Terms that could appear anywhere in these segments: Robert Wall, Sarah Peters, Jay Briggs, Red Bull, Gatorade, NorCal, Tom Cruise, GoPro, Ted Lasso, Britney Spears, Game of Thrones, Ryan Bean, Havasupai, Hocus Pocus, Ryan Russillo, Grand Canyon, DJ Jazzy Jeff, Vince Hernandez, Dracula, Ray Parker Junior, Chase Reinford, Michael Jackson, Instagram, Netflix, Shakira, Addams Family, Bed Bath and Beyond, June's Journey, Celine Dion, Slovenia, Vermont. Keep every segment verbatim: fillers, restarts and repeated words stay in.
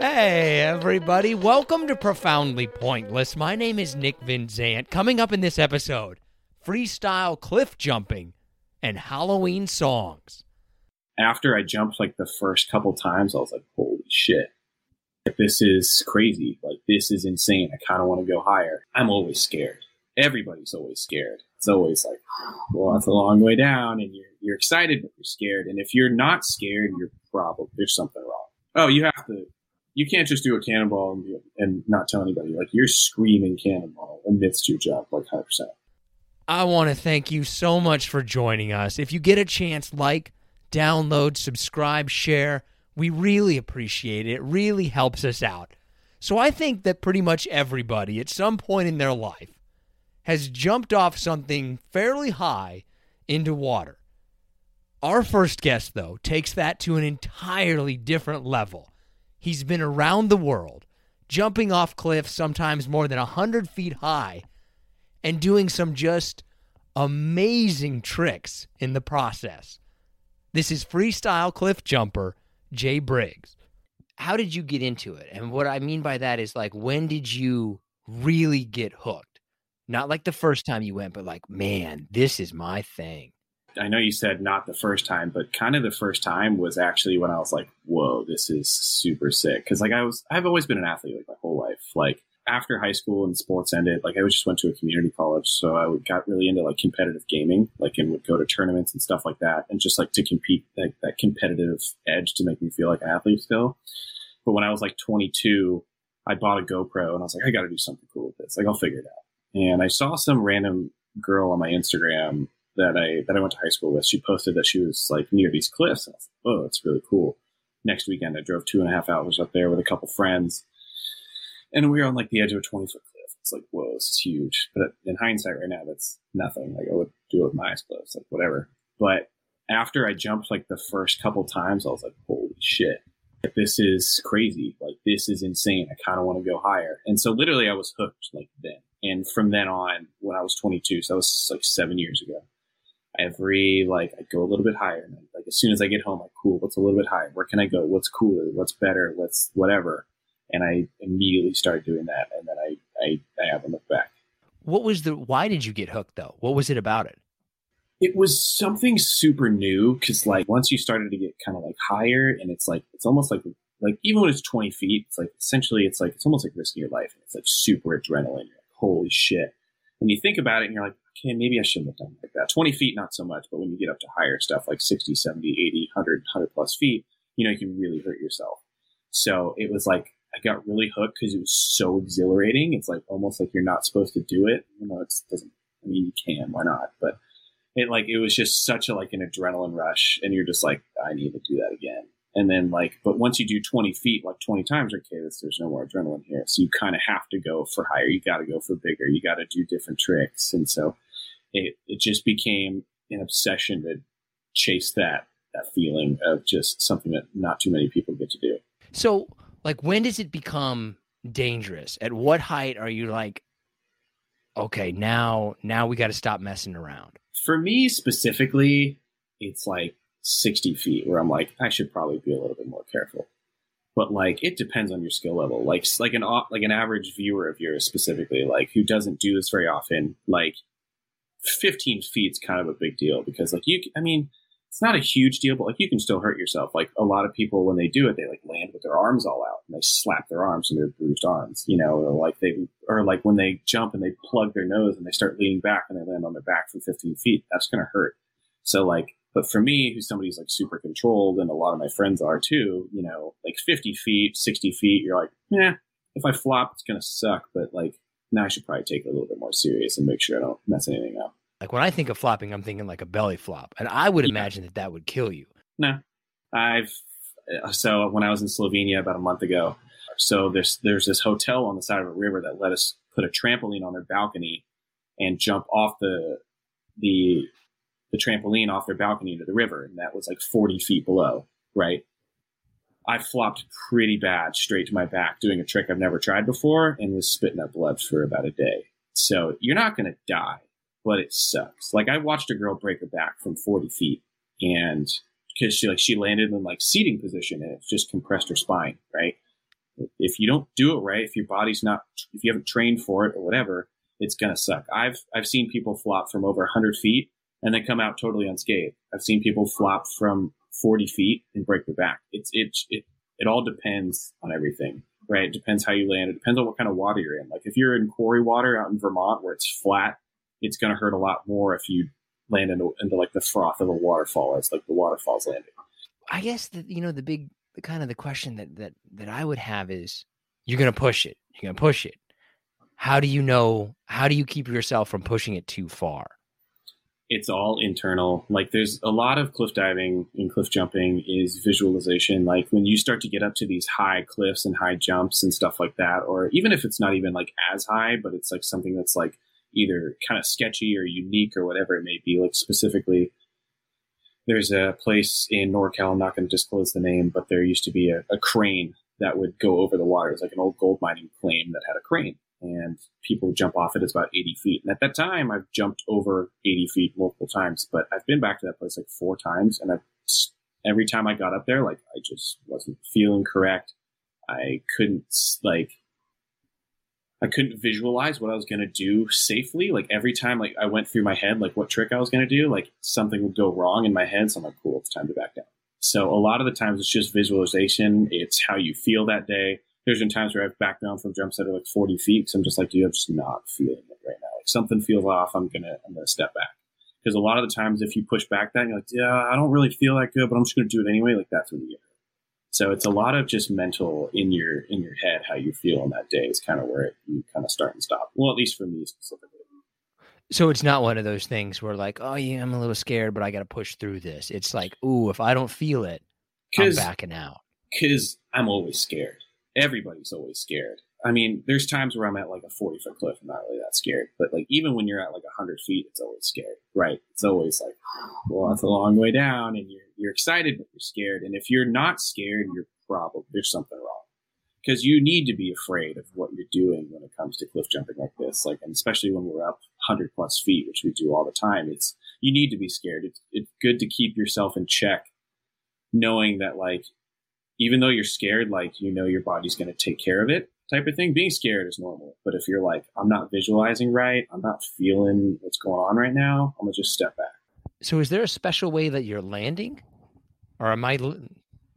Hey, everybody. Welcome to Profoundly Pointless. My name is Nick Vinzant. Coming up in this episode, freestyle cliff jumping and Halloween songs. After I jumped like the first couple times, I was like, holy shit. Like, this is crazy. Like, this is insane. I kind of want to go higher. I'm always scared. Everybody's always scared. It's always like, well, that's a long way down, and you're you're excited, but you're scared. And if you're not scared, you're probably, there's something wrong. Oh, you have to. You can't just do a cannonball and, and not tell anybody. Like, you're screaming cannonball amidst your jump, like one hundred percent. I want to thank you so much for joining us. If you get a chance, like, download, subscribe, share. We really appreciate it. It really helps us out. So I think that pretty much everybody at some point in their life has jumped off something fairly high into water. Our first guest, though, takes that to an entirely different level. He's been around the world, jumping off cliffs sometimes more than one hundred feet high, and doing some just amazing tricks in the process. This is freestyle cliff jumper, Jay Briggs. How did you get into it? And what I mean by that is, like, when did you really get hooked? Not like the first time you went, but like, man, this is my thing. I know you said not the first time, but kind of the first time was actually when I was like, whoa, this is super sick. Because like I was, I've always been an athlete like my whole life. Like, after high school and sports ended, like I just went to a community college. So I got really into like competitive gaming, like, and would go to tournaments and stuff like that. And just like to compete, like that competitive edge to make me feel like an athlete still. But when I was like twenty-two, I bought a GoPro and I was like, I got to do something cool with this. Like, I'll figure it out. And I saw some random girl on my Instagram that I, that I went to high school with. She posted that she was like near these cliffs. And I was like, oh, that's really cool. Next weekend, I drove two and a half hours up there with a couple friends. And we were on like the edge of a twenty foot cliff. It's like, whoa, this is huge. But in hindsight right now, that's nothing. Like, I would do it with my eyes closed, like whatever. But after I jumped like the first couple times, I was like, holy shit, like, this is crazy. Like, this is insane. I kind of want to go higher. And so literally I was hooked like then. And from then on, when I was twenty-two, so that was like seven years ago, every, like, I go a little bit higher. And then, like, as soon as I get home, I'm like, cool, what's a little bit higher? Where can I go? What's cooler? What's better? What's whatever? And I immediately started doing that. And then I, I, I haven't looked back. What was the, why did you get hooked though? What was it about it? It was something super new. Cause like once you started to get kind of like higher, and it's like, it's almost like, like even when it's twenty feet, it's like, essentially it's like, it's almost like risking your life. And it's like super adrenaline. You're like, holy shit. And you think about it and you're like, okay, maybe I shouldn't have done it like that. twenty feet, not so much. But when you get up to higher stuff, like sixty, seventy, eighty, one hundred plus feet, you know, you can really hurt yourself. So it was like, I got really hooked because it was so exhilarating. It's like almost like you're not supposed to do it. You know, it doesn't, I mean, you can, why not? But it like, it was just such a, like an adrenaline rush, and you're just like, I need to do that again. And then like, but once you do twenty feet, like twenty times, okay, this, there's no more adrenaline here. So you kind of have to go for higher. You got to go for bigger. You got to do different tricks. And so it, it just became an obsession to chase that, that feeling of just something that not too many people get to do. So, like, when does it become dangerous? At what height are you like, okay, now now we got to stop messing around? For me specifically, it's like sixty feet where I'm like, I should probably be a little bit more careful. But like, it depends on your skill level. Like, like an like an average viewer of yours specifically, like who doesn't do this very often, like fifteen feet is kind of a big deal because like you, I mean, it's not a huge deal, but like you can still hurt yourself. Like a lot of people, when they do it, they like land with their arms all out and they slap their arms and their bruised arms, you know, or like they, or like when they jump and they plug their nose and they start leaning back and they land on their back for fifteen feet, that's going to hurt. So like, but for me, who's somebody who's like super controlled, and a lot of my friends are too, you know, like fifty feet, sixty feet, you're like, yeah, if I flop, it's going to suck. But like, now I should probably take it a little bit more serious and make sure I don't mess anything up. Like when I think of flopping, I'm thinking like a belly flop. And I would yeah. imagine that that would kill you. No, I've, so when I was in Slovenia about a month ago, so there's, there's this hotel on the side of a river that let us put a trampoline on their balcony and jump off the, the, the trampoline off their balcony into the river. And that was like forty feet below. Right. I flopped pretty bad straight to my back doing a trick I've never tried before and was spitting up blood for about a day. So you're not going to die, but it sucks. Like I watched a girl break her back from forty feet and cause she like, she landed in like seating position and it just compressed her spine. Right. If you don't do it right, if your body's not, if you haven't trained for it or whatever, it's going to suck. I've, I've seen people flop from over a hundred feet and they come out totally unscathed. I've seen people flop from forty feet and break their back. It's, it, it, it all depends on everything, right? It depends how you land. It depends on what kind of water you're in. Like if you're in quarry water out in Vermont where it's flat, it's going to hurt a lot more if you land into, into like the froth of a waterfall as like the waterfall's landing. I guess that, you know, the big, the kind of the question that, that, that I would have is you're going to push it. You're going to push it. How do you know, how do you keep yourself from pushing it too far? It's all internal. Like there's a lot of cliff diving and cliff jumping is visualization. Like when you start to get up to these high cliffs and high jumps and stuff like that, or even if it's not even like as high, but it's like something that's like either kind of sketchy or unique or whatever it may be. Like specifically, there's a place in NorCal, I'm not going to disclose the name, but there used to be a, a crane that would go over the water. It's like an old gold mining claim that had a crane. And people jump off it. It's about eighty feet. And at that time, I've jumped over eighty feet multiple times. But I've been back to that place like four times. And I've, every time I got up there, like I just wasn't feeling correct. I couldn't like I couldn't visualize what I was going to do safely. Like every time like I went through my head, like what trick I was going to do, like something would go wrong in my head. So I'm like, cool, it's time to back down. So a lot of the times it's just visualization. It's how you feel that day. There's been times where I've backed down from jumps that are like forty feet. So I'm just like, dude, I'm just not feeling it right now. Like something feels off. I'm going to, I'm going to step back. Cause a lot of the times if you push back that you're like, yeah, I don't really feel that good, but I'm just going to do it anyway. Like that's what you get. So it's a lot of just mental in your, in your head, how you feel on that day is kind of where it, you kind of start and stop. Well, at least for me specifically. So it's not one of those things where like, oh yeah, I'm a little scared, but I got to push through this. It's like, ooh, if I don't feel it, I'm backing out. Cause I'm always scared. Everybody's always scared. I mean, there's times where I'm at like a forty foot cliff. I'm not really that scared, but like, even when you're at like a hundred feet, it's always scary, right? It's always like, well, that's a long way down and you're, you're excited, but you're scared. And if you're not scared, you're probably, there's something wrong because you need to be afraid of what you're doing when it comes to cliff jumping like this. Like, and especially when we're up hundred plus feet, which we do all the time, it's, you need to be scared. It's, it's good to keep yourself in check knowing that like, even though you're scared, like, you know, your body's going to take care of it type of thing. Being scared is normal. But if you're like, I'm not visualizing right, I'm not feeling what's going on right now, I'm going to just step back. So is there a special way that you're landing? Or am I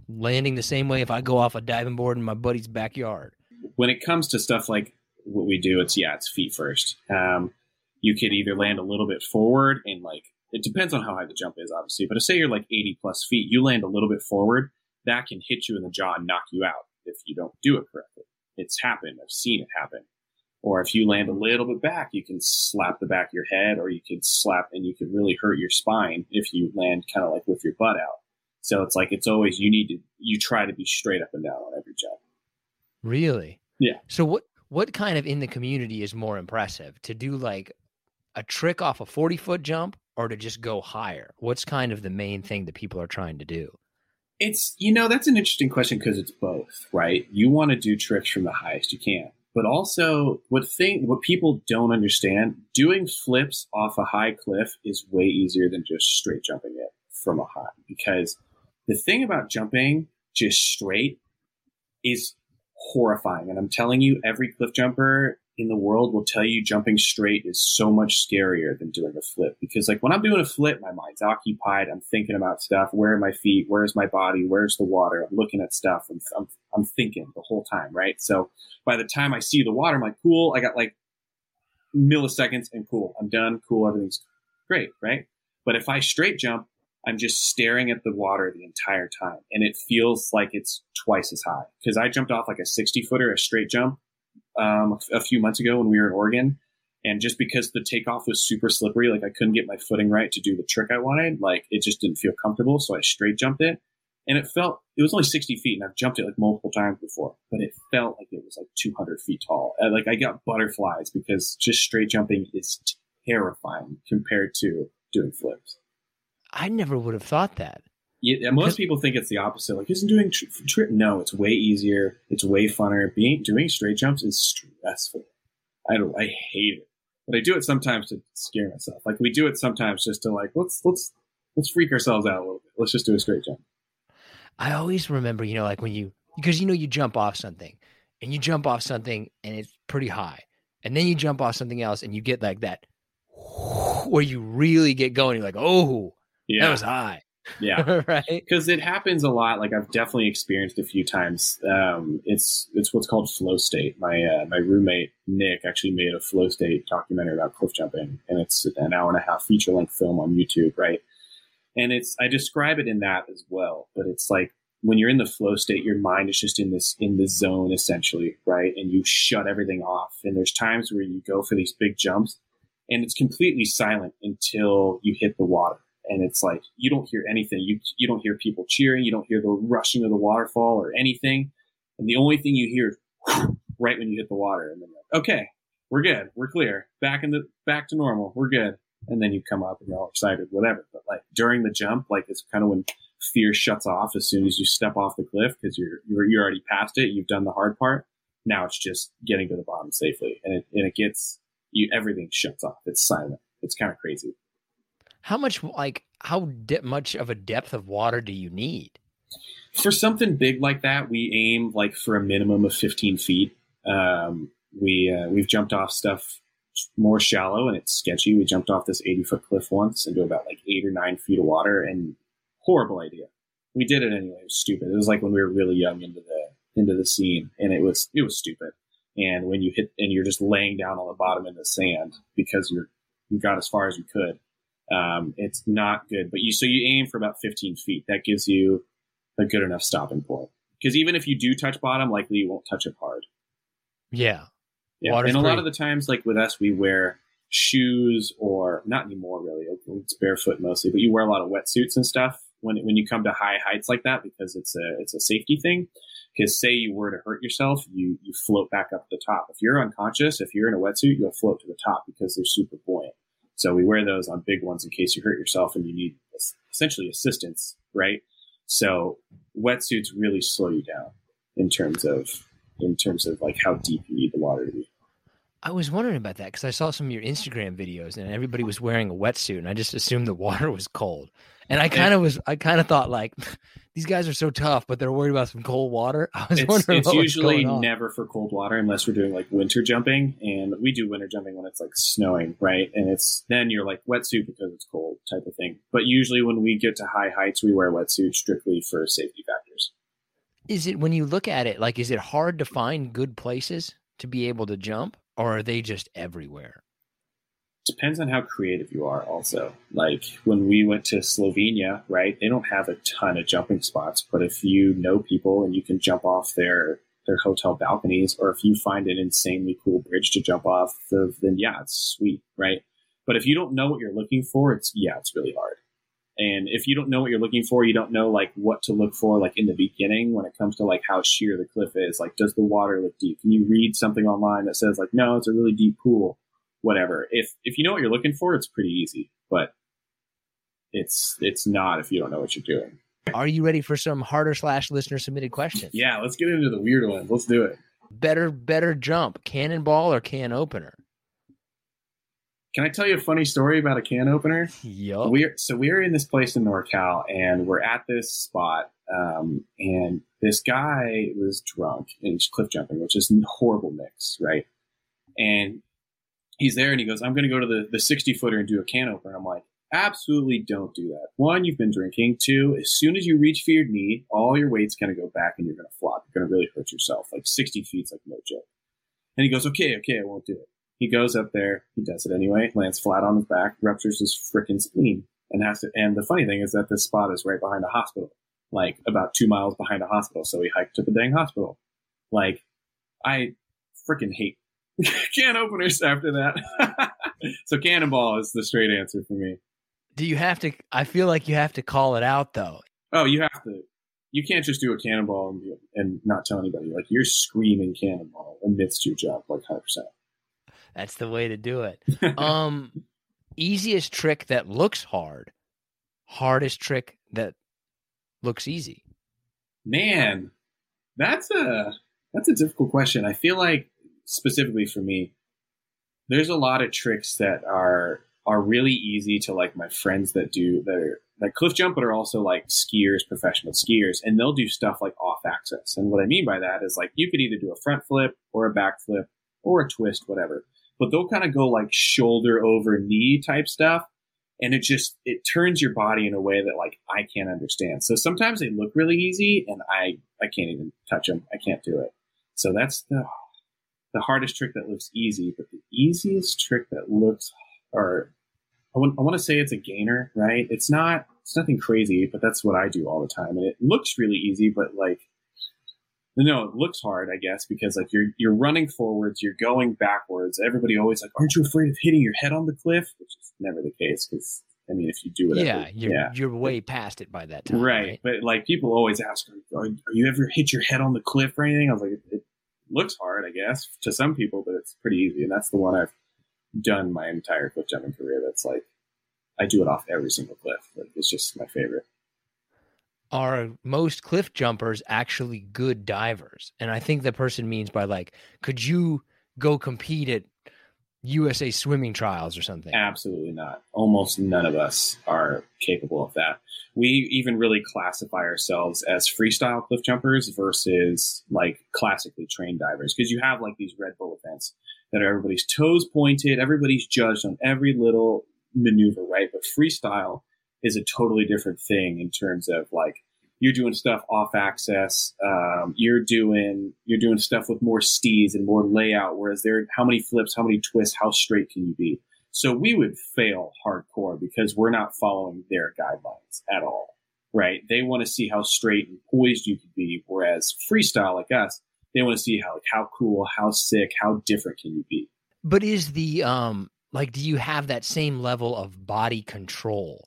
landing the same way if I go off a diving board in my buddy's backyard? When it comes to stuff like what we do, it's, yeah, it's feet first. Um, you could either land a little bit forward and like, it depends on how high the jump is, obviously. But say you're like eighty plus feet, you land a little bit forward. That can hit you in the jaw and knock you out if you don't do it correctly. It's happened. I've seen it happen. Or if you land a little bit back, you can slap the back of your head or you can slap and you can really hurt your spine if you land kind of like with your butt out. So it's like, it's always, you need to, you try to be straight up and down on every jump. Really? Yeah. So what, what kind of in the community is more impressive, to do like a trick off a forty foot jump or to just go higher? What's kind of the main thing that people are trying to do? It's, you know, that's an interesting question because it's both, right? You want to do tricks from the highest you can, but also what thing, what people don't understand, doing flips off a high cliff is way easier than just straight jumping it from a high, because the thing about jumping just straight is horrifying. And I'm telling you, every cliff jumper in the world will tell you jumping straight is so much scarier than doing a flip. Because like when I'm doing a flip, my mind's occupied. I'm thinking about stuff. Where are my feet? Where's my body? Where's the water? I'm looking at stuff. I'm, I'm, I'm thinking the whole time, right? So by the time I see the water, I'm like, cool. I got like milliseconds and cool. I'm done. Cool. Everything's great, right? But if I straight jump, I'm just staring at the water the entire time. And it feels like it's twice as high. Because I jumped off like a sixty footer, a straight jump, Um, a few months ago when we were in Oregon, and just because the takeoff was super slippery, like I couldn't get my footing right to do the trick I wanted. Like it just didn't feel comfortable. So I straight jumped it, and it felt, it was only sixty feet, and I've jumped it like multiple times before, but it felt like it was like two hundred feet tall. And, like I got butterflies because just straight jumping is terrifying compared to doing flips. I never would have thought that. Yeah, most people think it's the opposite. Like, isn't doing trip? Tri- no, it's way easier. It's way funner. Being doing straight jumps is stressful. I don't. I hate it, but I do it sometimes to scare myself. Like we do it sometimes just to like let's let's let's freak ourselves out a little bit. Let's just do a straight jump. I always remember, you know, like when you because you know you jump off something and you jump off something and it's pretty high, and then you jump off something else and you get like that where you really get going. You're like, oh, yeah, that was high. Yeah, right. Because it happens a lot. Like I've definitely experienced a few times. Um, it's it's what's called flow state. My uh, my roommate Nick actually made a flow state documentary about cliff jumping, and it's an hour and a half feature length film on YouTube, right? And it's I describe it in that as well. But it's like when you're in the flow state, your mind is just in this in the zone essentially, right? And you shut everything off. And there's times where you go for these big jumps, and it's completely silent until you hit the water. And it's like, you don't hear anything. You you don't hear people cheering. You don't hear the rushing of the waterfall or anything. And the only thing you hear is right when you hit the water. And then you're like, okay, we're good. We're clear. Back in the back to normal. We're good. And then you come up and you're all excited, whatever. But like during the jump, like it's kind of when fear shuts off as soon as you step off the cliff because you're, you're, you're already past it. You've done the hard part. Now it's just getting to the bottom safely. And it, and it gets you, everything shuts off. It's silent. It's kind of crazy. How much, like, how de- much of a depth of water do you need? For something big like that, we aim like for a minimum of fifteen feet. Um, we, uh, we've jumped off stuff more shallow and it's sketchy. We jumped off this eighty foot cliff once into about like eight or nine feet of water, and horrible idea. We did it anyway. It was stupid. It was like when we were really young into the, into the scene, and it was, it was stupid. And when you hit and you're just laying down on the bottom in the sand because you're, you got as far as you could. Um, it's not good, but you, so you aim for about fifteen feet. That gives you a good enough stopping point. Cause even if you do touch bottom, likely you won't touch it hard. Yeah. Yeah. Water's and a great. Lot of the times, like with us, we wear shoes or not anymore, really. It's barefoot mostly, but you wear a lot of wetsuits and stuff when, when you come to high heights like that, because it's a, it's a safety thing. Cause say you were to hurt yourself, you, you float back up to the top. If you're unconscious, if you're in a wetsuit, you'll float to the top because they're super buoyant. So we wear those on big ones in case you hurt yourself and you need essentially assistance, right? So wetsuits really slow you down in terms of in terms of like how deep you need the water to be. I was wondering about that because I saw some of your Instagram videos and everybody was wearing a wetsuit, and I just assumed the water was cold. And I kind of was, I kind of thought like, these guys are so tough, but they're worried about some cold water. I was it's, wondering. It's usually never for cold water unless we're doing like winter jumping, and we do winter jumping when it's like snowing, right? And it's then you're like wetsuit because it's cold type of thing. But usually when we get to high heights, we wear wetsuits strictly for safety factors. Is it when you look at it, like, is it hard to find good places to be able to jump, or are they just everywhere? Depends on how creative you are also. Like when we went to Slovenia, right, they don't have a ton of jumping spots, but if you know people and you can jump off their their hotel balconies, or if you find an insanely cool bridge to jump off of, then yeah, it's sweet, right? But if you don't know what you're looking for, it's yeah, it's really hard. And if you don't know what you're looking for, you don't know like what to look for, like in the beginning when it comes to like how sheer the cliff is, like does the water look deep? Can you read something online that says like, no, it's a really deep pool, whatever. If, if you know what you're looking for, it's pretty easy, but it's, it's not if you don't know what you're doing. Are you ready for some harder slash listener submitted questions? Yeah. Let's get into the weird ones. Let's do it. Better, better jump, cannonball or can opener? Can I tell you a funny story about a can opener? Yup. We're, so we're in this place in NorCal, and we're at this spot, um, and this guy was drunk and he's cliff jumping, which is a horrible mix, right? And he's there, and he goes, I'm going to go to the, the sixty-footer and do a can opener. I'm like, absolutely don't do that. One, you've been drinking. Two, as soon as you reach for your knee, all your weight's going to go back, and you're going to flop. You're going to really hurt yourself. Like sixty feet's like no joke. And he goes, okay, okay, I won't do it. He goes up there. He does it anyway. Lands flat on his back, ruptures his frickin' spleen, and has to. And the funny thing is that this spot is right behind a hospital, like about two miles behind a hospital. So he hiked to the dang hospital. Like, I frickin' hate can openers after that. So cannonball is the straight answer for me. Do you have to? I feel like you have to call it out though. Oh, you have to. You can't just do a cannonball and, and not tell anybody. Like, you're screaming cannonball amidst your job, like one hundred percent. That's the way to do it. Um, easiest trick that looks hard. Hardest trick that looks easy. Man, that's a that's a difficult question. I feel like specifically for me, there's a lot of tricks that are are really easy to, like, my friends that do that are like cliff jump, but are also like skiers, professional skiers, and they'll do stuff like off axis. And what I mean by that is, like, you could either do a front flip or a back flip or a twist, whatever. But they'll kind of go like shoulder over knee type stuff. And it just, it turns your body in a way that, like, I can't understand. So sometimes they look really easy and I, I can't even touch them. I can't do it. So that's the, the hardest trick that looks easy, but the easiest trick that looks, or I want, I want to say it's a gainer, right? It's not, it's nothing crazy, but that's what I do all the time. And it looks really easy, but like, no, it looks hard, I guess, because like you're you're running forwards, you're going backwards. Everybody always like, aren't you afraid of hitting your head on the cliff? Which is never the case, because I mean, if you do it, yeah, you're yeah. you're way past it by that time, right? right? But like people always ask, are, are you ever hit your head on the cliff or anything? I was like, it, it looks hard, I guess, to some people, but it's pretty easy, and that's the one I've done my entire cliff jumping career. That's like, I do it off every single cliff. Like, it's just my favorite. Are most cliff jumpers actually good divers? And I think the person means by, like, could you go compete at U S A swimming trials or something? Absolutely not. Almost none of us are capable of that. We even really classify ourselves as freestyle cliff jumpers versus like classically trained divers. Because you have like these Red Bull events that are everybody's toes pointed. Everybody's judged on every little maneuver, right? But freestyle is a totally different thing in terms of like you're doing stuff off access. Um, you're doing, you're doing stuff with more stees and more layout. Whereas there, how many flips, how many twists, how straight can you be? So we would fail hardcore because we're not following their guidelines at all. Right. They want to see how straight and poised you could be. Whereas freestyle like us, they want to see how, like, how cool, how sick, how different can you be? But is the, um, like, do you have that same level of body control?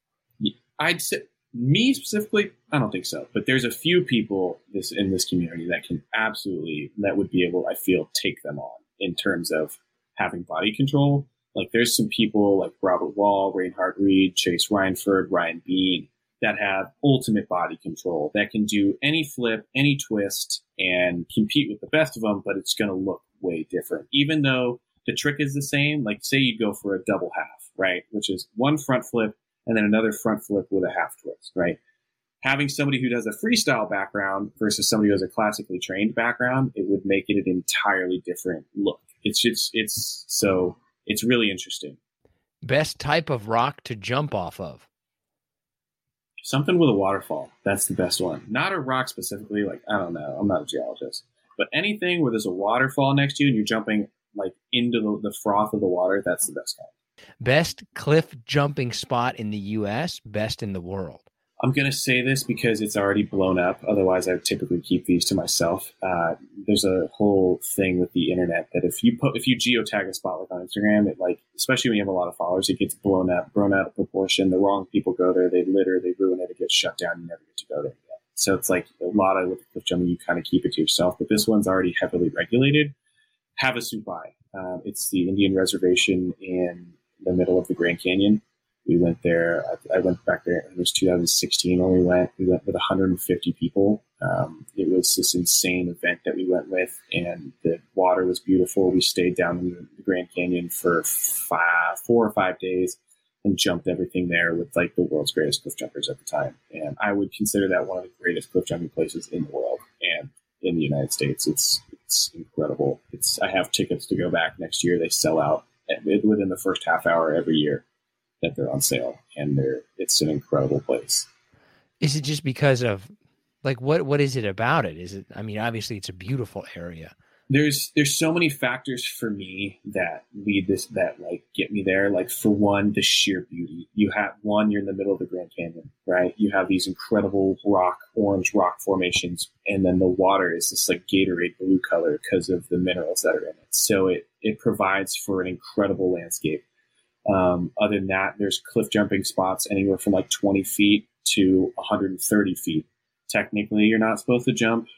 I'd say, me specifically, I don't think so. But there's a few people this in this community that can absolutely, that would be able, I feel, take them on in terms of having body control. Like, there's some people like Robert Wall, Reinhardt Reed, Chase Reinford, Ryan Bean that have ultimate body control, that can do any flip, any twist, and compete with the best of them, but it's going to look way different. Even though the trick is the same, like, say you go for a double half, right, which is one front flip, and then another front flip with a half twist, right? Having somebody who does a freestyle background versus somebody who has a classically trained background, it would make it an entirely different look. It's just, it's so, it's really interesting. Best type of rock to jump off of? Something with a waterfall. That's the best one. Not a rock specifically, like, I don't know. I'm not a geologist. But anything where there's a waterfall next to you and you're jumping like into the, the froth of the water, that's the best one. Best cliff jumping spot in the U S, best in the world. I'm going to say this because it's already blown up. Otherwise, I would typically keep these to myself. Uh, there's a whole thing with the internet that if you put, if you geotag a spot like on Instagram, it like, especially when you have a lot of followers, it gets blown up, blown out of proportion. The wrong people go there, they litter, they ruin it, it gets shut down, you never get to go there again. So it's like a lot of cliff jumping, you kind of keep it to yourself. But this one's already heavily regulated. Havasupai. Uh, it's the Indian reservation in the middle of the Grand Canyon. We went there. I, I went back there. It was two thousand sixteen when we went. We went with one hundred fifty people. Um, it was this insane event that we went with, and the water was beautiful. We stayed down in the Grand Canyon for five, four or five days and jumped everything there with like the world's greatest cliff jumpers at the time. And I would consider that one of the greatest cliff jumping places in the world and in the United States. It's it's incredible. It's I have tickets to go back next year. They sell out at, within the first half hour every year that they're on sale, and they're, it's an incredible place. Is it just because of like, what, what is it about it? Is it, I mean, obviously it's a beautiful area. There's, there's so many factors for me that lead this, that like get me there. Like for one, the sheer beauty. You have one, you're in the middle of the Grand Canyon, right? You have these incredible rock, orange rock formations. And then the water is this like Gatorade blue color because of the minerals that are in it. So it, it provides for an incredible landscape. Um, other than that, there's cliff jumping spots anywhere from like twenty feet to one hundred thirty feet. Technically, you're not supposed to jump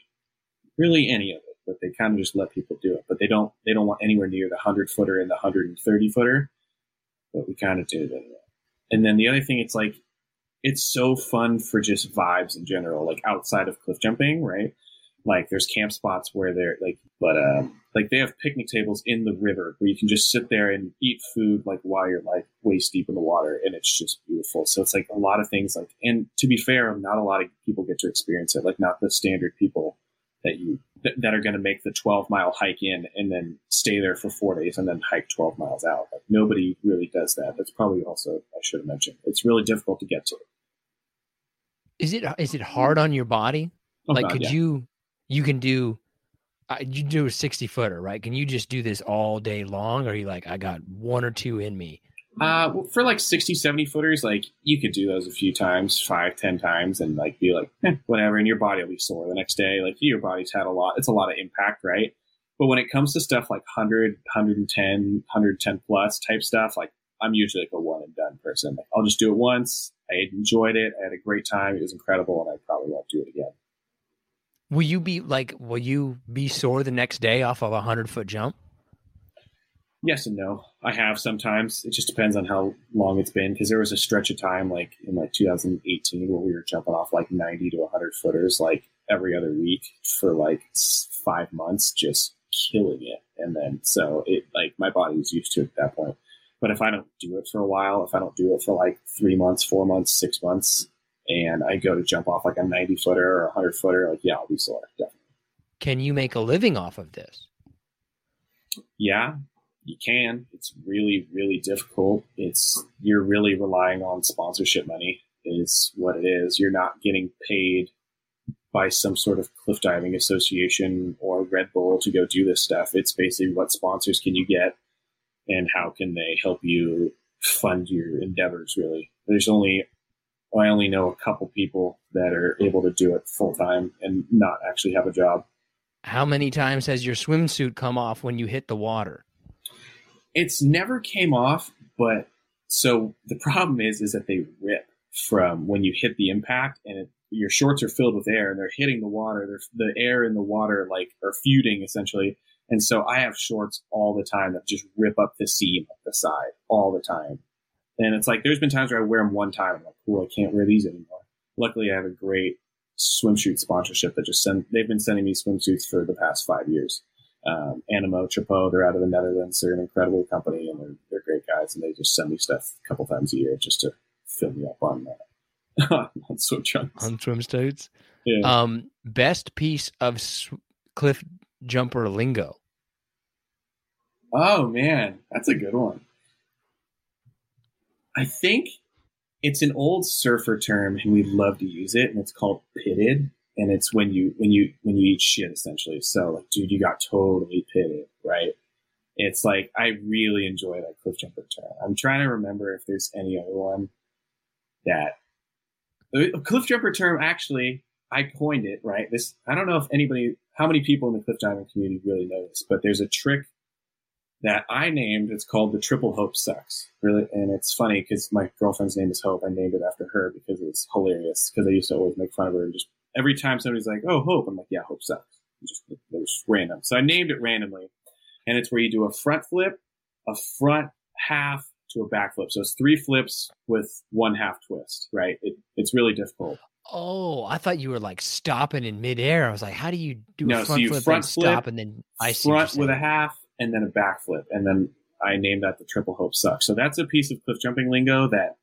really any of it, but they kind of just let people do it. But they don't they don't want anywhere near the one hundred footer and the one hundred thirty footer, but we kind of did it anyway. And then the other thing, it's like, it's so fun for just vibes in general, like outside of cliff jumping, right? Like there's camp spots where they're like, but um, like they have picnic tables in the river where you can just sit there and eat food like while you're like waist deep in the water, and it's just beautiful. So it's like a lot of things like, and to be fair, not a lot of people get to experience it. Like not the standard people that you th- that are going to make the twelve mile hike in and then stay there for four days and then hike twelve miles out. Like nobody really does that. That's probably also I should have mentioned. It's really difficult to get to. Is it is it hard on your body? Oh, like God, could yeah. you? You can do, you do a sixty footer, right? Can you just do this all day long? Or are you like, I got one or two in me? Uh, well, for like sixty, seventy footers, like you could do those a few times, five, ten times, and like be like, eh, whatever. And your body will be sore the next day. Like your body's had a lot. It's a lot of impact, right? But when it comes to stuff like one hundred, one ten, one ten plus type stuff, like I'm usually like a one and done person. Like I'll just do it once. I enjoyed it. I had a great time. It was incredible. And I probably won't do it again. Will you be like, will you be sore the next day off of a hundred foot jump? Yes and no. I have sometimes. It just depends on how long it's been. Cause there was a stretch of time, like in like two thousand eighteen, where we were jumping off like ninety to a hundred footers, like every other week for like five months, just killing it. And then, so it like my body was used to it at that point. But if I don't do it for a while, if I don't do it for like three months, four months, six months, and I go to jump off like a ninety footer or a hundred footer, like, yeah, I'll be sore. Definitely. Can you make a living off of this? Yeah, you can. It's really, really difficult. It's, you're really relying on sponsorship money is what it is. You're not getting paid by some sort of cliff diving association or Red Bull to go do this stuff. It's basically what sponsors can you get and how can they help you fund your endeavors? Really? There's only, I only know a couple people that are able to do it full time and not actually have a job. How many times has your swimsuit come off when you hit the water? It's never came off, but so the problem is, is that they rip from when you hit the impact, and it, your shorts are filled with air and they're hitting the water. The air in the water, like, are feuding essentially. And so I have shorts all the time that just rip up the seam at the side all the time. And it's like, there's been times where I wear them one time. I'm like, cool, I can't wear these anymore. Luckily, I have a great swimsuit sponsorship that just send, they've been sending me swimsuits for the past five years. Um, Animo, Chapeau, they're out of the Netherlands. They're an incredible company, and they're, they're great guys. And they just send me stuff a couple times a year just to fill me up on, uh, on swim trunks. On swimsuits. Yeah. Um, best piece of sw- cliff jumper lingo. Oh, man, that's a good one. I think it's an old surfer term, and we love to use it, and it's called pitted. And it's when you when you when you eat shit, essentially. So, like, dude, you got totally pitted, right? It's like, I really enjoy that cliff jumper term. I'm trying to remember if there's any other one that a cliff jumper term. Actually, I coined it, right? This I don't know if anybody, how many people in the cliff diving community really know this, but there's a trick that I named. It's called the triple hope sucks. Really, and it's funny because my girlfriend's name is Hope. I named it after her because it's hilarious. Because I used to always make fun of her. And just every time somebody's like, "Oh, Hope," I'm like, "Yeah, Hope sucks." It just, it was random. So I named it randomly, and it's where you do a front flip, a front half to a backflip. So it's three flips with one half twist, right? It, it's really difficult. Oh, I thought you were like stopping in midair. I was like, how do you do no, a front so you flip front and flip, stop and then I front with a half and then a backflip. And then I named that the triple hope suck. So that's a piece of cliff jumping lingo that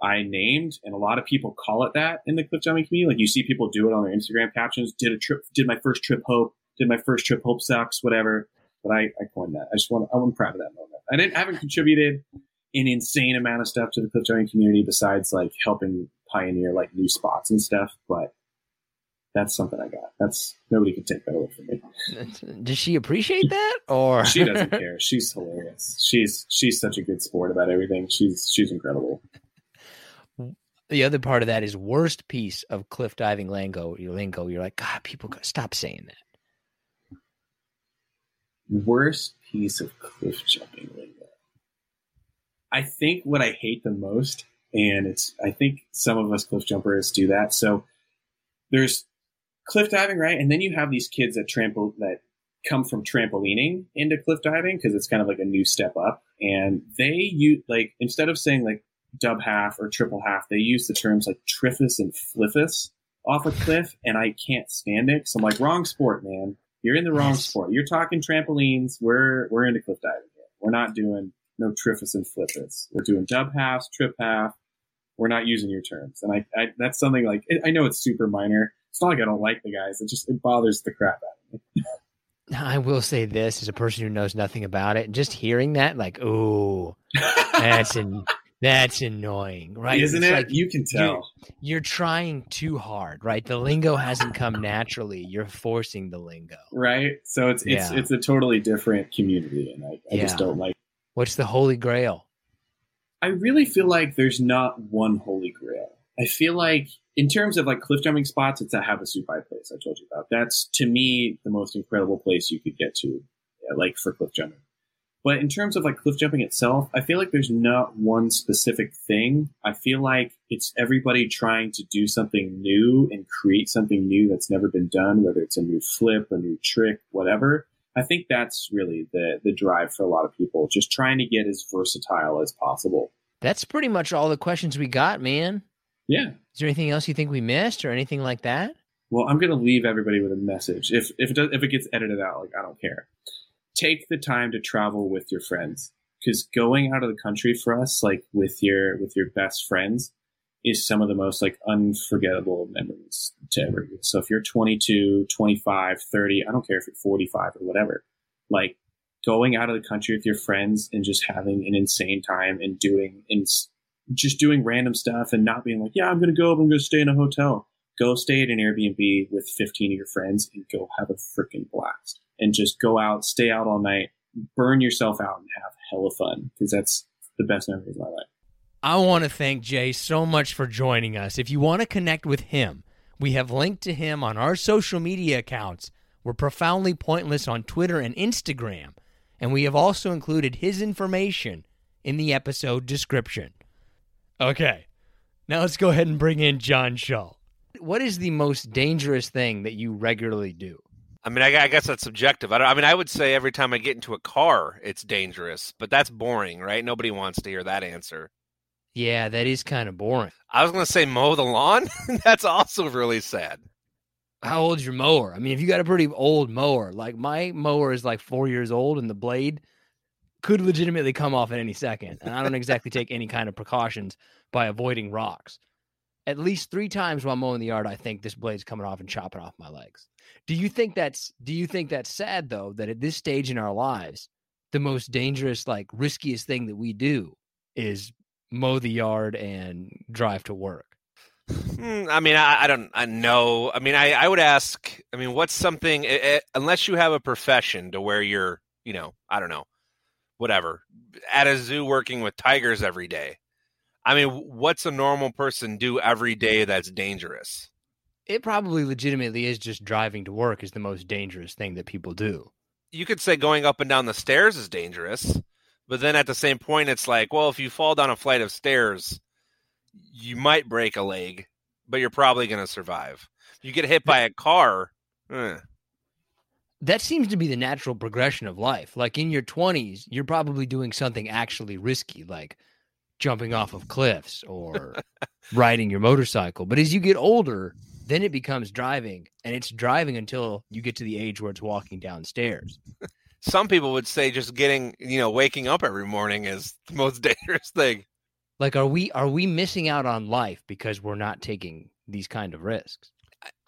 I named, and a lot of people call it that in the cliff jumping community. Like you see people do it on their Instagram captions, did a trip, did my first trip hope, did my first trip hope sucks, whatever. But I, I coined that. I just want, I'm proud of that moment. I didn't, I haven't contributed an insane amount of stuff to the cliff jumping community besides like helping pioneer like new spots and stuff, but that's something I got. That's nobody can take that away from me. Does she appreciate that? Or she doesn't care. She's hilarious. She's, she's such a good sport about everything. She's, she's incredible. The other part of that is worst piece of cliff diving lingo. Your lingo, you're like, God, people stop saying that. Worst piece of cliff jumping lingo. I think what I hate the most, and it's, I think some of us cliff jumpers do that. So there's cliff diving, right? And then you have these kids that trample, that come from trampolining into cliff diving, 'cause it's kind of like a new step up. And they use like, instead of saying like, dub half or triple half, they use the terms like triffus and fliffus off a cliff, and I can't stand it. So I'm like, wrong sport, man. You're in the wrong sport. You're talking trampolines. We're we're into cliff diving here. We're not doing no triffus and fliffus. We're doing dub halves, trip half. We're not using your terms. And I, I that's something like, I know it's super minor. It's not like I don't like the guys. It just, it bothers the crap out of me. I will say this as a person who knows nothing about it, just hearing that, like, ooh, that's in. That's annoying, right? Isn't it's it? Like you can tell. You, you're trying too hard, right? The lingo hasn't come naturally. You're forcing the lingo. Right? So it's yeah. it's it's a totally different community, and I, I yeah. just don't like it. What's the holy grail? I really feel like there's not one holy grail. I feel like in terms of like cliff jumping spots, it's a Havasupai place I told you about. That's, to me, the most incredible place you could get to, yeah, like for cliff jumping. But in terms of like cliff jumping itself, I feel like there's not one specific thing. I feel like it's everybody trying to do something new and create something new that's never been done, whether it's a new flip, a new trick, whatever. I think that's really the the drive for a lot of people, just trying to get as versatile as possible. That's pretty much all the questions we got, man. Yeah. Is there anything else you think we missed or anything like that? Well, I'm going to leave everybody with a message. If if it does, if it gets edited out, like I don't care. Take the time to travel with your friends, because going out of the country for us, like with your with your best friends, is some of the most like unforgettable memories to ever get. So if you're twenty-two, twenty-five, thirty, I don't care if you're forty-five or whatever, like going out of the country with your friends and just having an insane time and doing and just doing random stuff and not being like, yeah, I'm going to go, I'm going to stay in a hotel. Go stay at an Airbnb with fifteen of your friends and go have a freaking blast. And just go out, stay out all night, burn yourself out, and have hella fun, because that's the best memory of my life. I want to thank Jay so much for joining us. If you want to connect with him, we have linked to him on our social media accounts. We're Profoundly Pointless on Twitter and Instagram, and we have also included his information in the episode description. Okay, now let's go ahead and bring in John Shull. What is the most dangerous thing that you regularly do? I mean, I, I guess that's subjective. I, don't, I mean, I would say every time I get into a car, it's dangerous, but that's boring, right? Nobody wants to hear that answer. Yeah, that is kind of boring. I was going to say mow the lawn. That's also really sad. How old's your mower? I mean, if you got a pretty old mower, like my mower is like four years old and the blade could legitimately come off at any second. And I don't exactly take any kind of precautions by avoiding rocks. At least three times while mowing the yard, I think this blade's coming off and chopping off my legs. Do you think that's do you think that's sad, though, that at this stage in our lives, the most dangerous, like riskiest thing that we do is mow the yard and drive to work? Mm, I mean, I, I don't I know. I mean, I, I would ask, I mean, what's something it, it, unless you have a profession to where you're, you know, I don't know, whatever, at a zoo working with tigers every day. I mean, what's a normal person do every day that's dangerous? It probably legitimately is just driving to work is the most dangerous thing that people do. You could say going up and down the stairs is dangerous, but then at the same point, it's like, well, if you fall down a flight of stairs, you might break a leg, but you're probably going to survive. You get hit by a car. Eh. that seems to be the natural progression of life. Like in your twenties, you're probably doing something actually risky, like jumping off of cliffs or riding your motorcycle. But as you get older, then it becomes driving, and it's driving until you get to the age where it's walking downstairs. Some people would say just getting, you know, waking up every morning is the most dangerous thing. Like, are we are we missing out on life because we're not taking these kind of risks?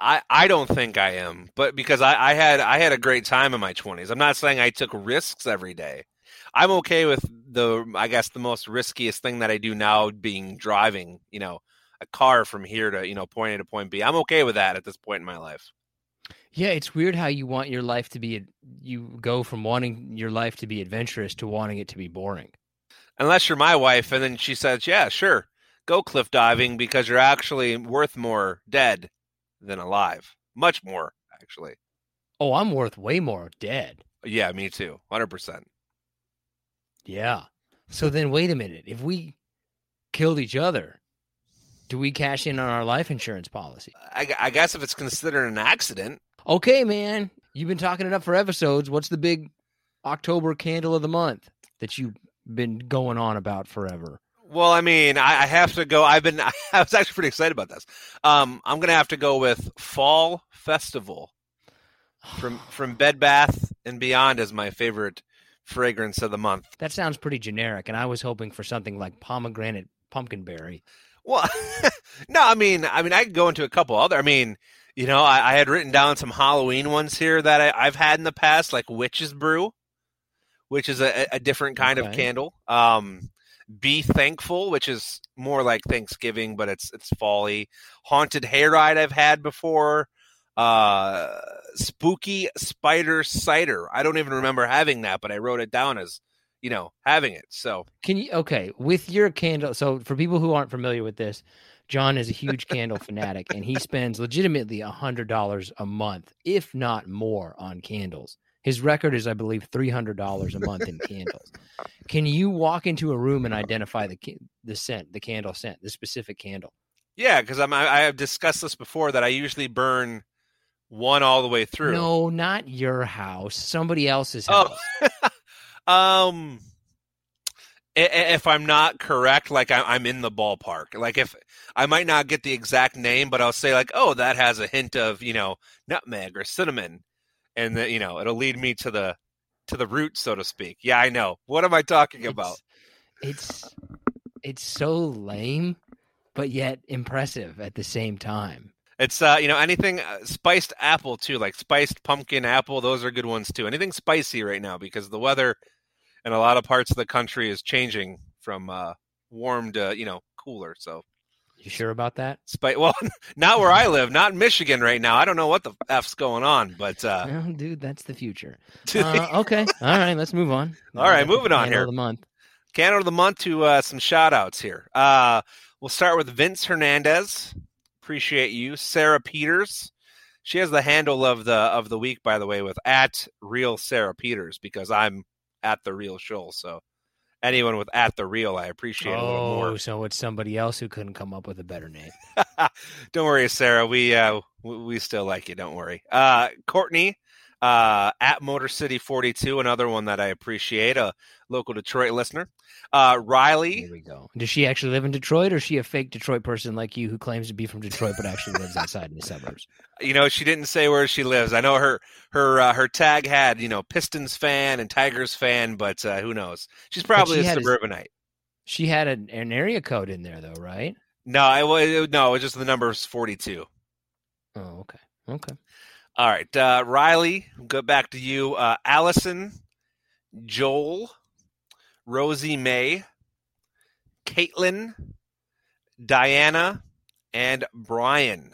I, I don't think I am, but because I, I had I had a great time in my twenties. I'm not saying I took risks every day. I'm okay with the, I guess, the most riskiest thing that I do now being driving, you know, a car from here to, you know, point A to point B. I'm okay with that at this point in my life. Yeah, it's weird how you want your life to be, you go from wanting your life to be adventurous to wanting it to be boring. Unless you're my wife, and then she says, yeah, sure, go cliff diving because you're actually worth more dead than alive. Much more, actually. Oh, I'm worth way more dead. Yeah, me too. one hundred percent. Yeah. So then wait a minute. If we killed each other, do we cash in on our life insurance policy? I, I guess if it's considered an accident. Okay, man. You've been talking it up for episodes. What's the big October candle of the month that you've been going on about forever? Well, I mean, I, I have to go. I've been, I was actually pretty excited about this. Um, I'm going to have to go with Fall Festival from, from Bed Bath and Beyond as my favorite fragrance of the month. That sounds pretty generic, and I was hoping for something like pomegranate pumpkin berry. Well, no, I mean, I mean, I could go into a couple other. I mean, you know, I, I had written down some Halloween ones here that I, I've had in the past, like Witch's Brew, which is a, a different kind okay. of candle. Um, Be Thankful, which is more like Thanksgiving, but it's it's folly. Haunted Hayride I've had before. Uh, Spooky Spider Cider. I don't even remember having that, but I wrote it down as, you know, having it. So can you, okay, with your candle. So for people who aren't familiar with this, John is a huge candle fanatic, and he spends legitimately one hundred dollars a month, if not more, on candles. His record is, I believe, three hundred dollars a month in candles. Can you walk into a room and identify the the scent, the candle scent, the specific candle? Yeah, because I'm, I have discussed this before that I usually burn one all the way through. No, not your house. Somebody else's house. Oh. um, if I'm not correct, like I'm in the ballpark. Like if I might not get the exact name, but I'll say like, oh, that has a hint of, you know, nutmeg or cinnamon. And that, you know, it'll lead me to the to the root, so to speak. Yeah, I know. What am I talking it's, about? It's it's so lame, but yet impressive at the same time. It's uh, you know, anything uh, spiced apple too, like spiced pumpkin apple. Those are good ones too. Anything spicy right now because the weather in a lot of parts of the country is changing from uh, warm to, you know, cooler. So. You sure about that? Sp- well, not where I live, not in Michigan right now. I don't know what the F's going on, but... Uh... Well, dude, that's the future. uh, okay. All right, let's move on. All right, moving on here. Candle of the month. Candle of the month to uh, some shout-outs here. Uh, we'll start with Vince Hernandez. Appreciate you. Sarah Peters. She has the handle of the of the week, by the way, with at real Sarah Peters, because I'm at the real Shull, so... Anyone with at the real, I appreciate oh, a little more. Oh, so it's somebody else who couldn't come up with a better name. Don't worry, Sarah. We uh, we still like you. Don't worry. Uh, Courtney, uh, at Motor City forty-two, another one that I appreciate, a local Detroit listener. Uh, Riley. Here we go. Does she actually live in Detroit, or is she a fake Detroit person like you who claims to be from Detroit but actually lives outside in the suburbs? You know, she didn't say where she lives. I know her her uh, her tag had, you know, Pistons fan and Tigers fan, but uh, who knows? She's probably she a suburbanite. A, she had an, an area code in there, though, right? No, I it, no, it was just the number forty-two. Oh, okay, okay. All right, uh, Riley, go back to you. Uh, Allison, Joel, Rosie May, Caitlin, Diana, and Brian.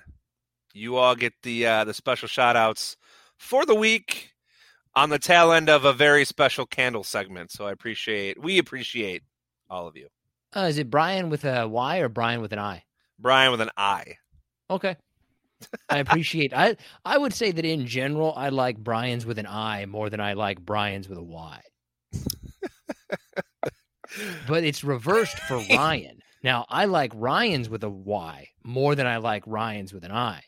You all get the uh, the special shout-outs for the week on the tail end of a very special candle segment. So I appreciate, we appreciate all of you. Uh, is it Brian with a Y or Brian with an I? Brian with an I. Okay. I appreciate, I I would say that in general, I like Brian's with an I more than I like Brian's with a Y. But it's reversed for Ryan. Now, I like Ryan's with a Y more than I like Ryan's with an I.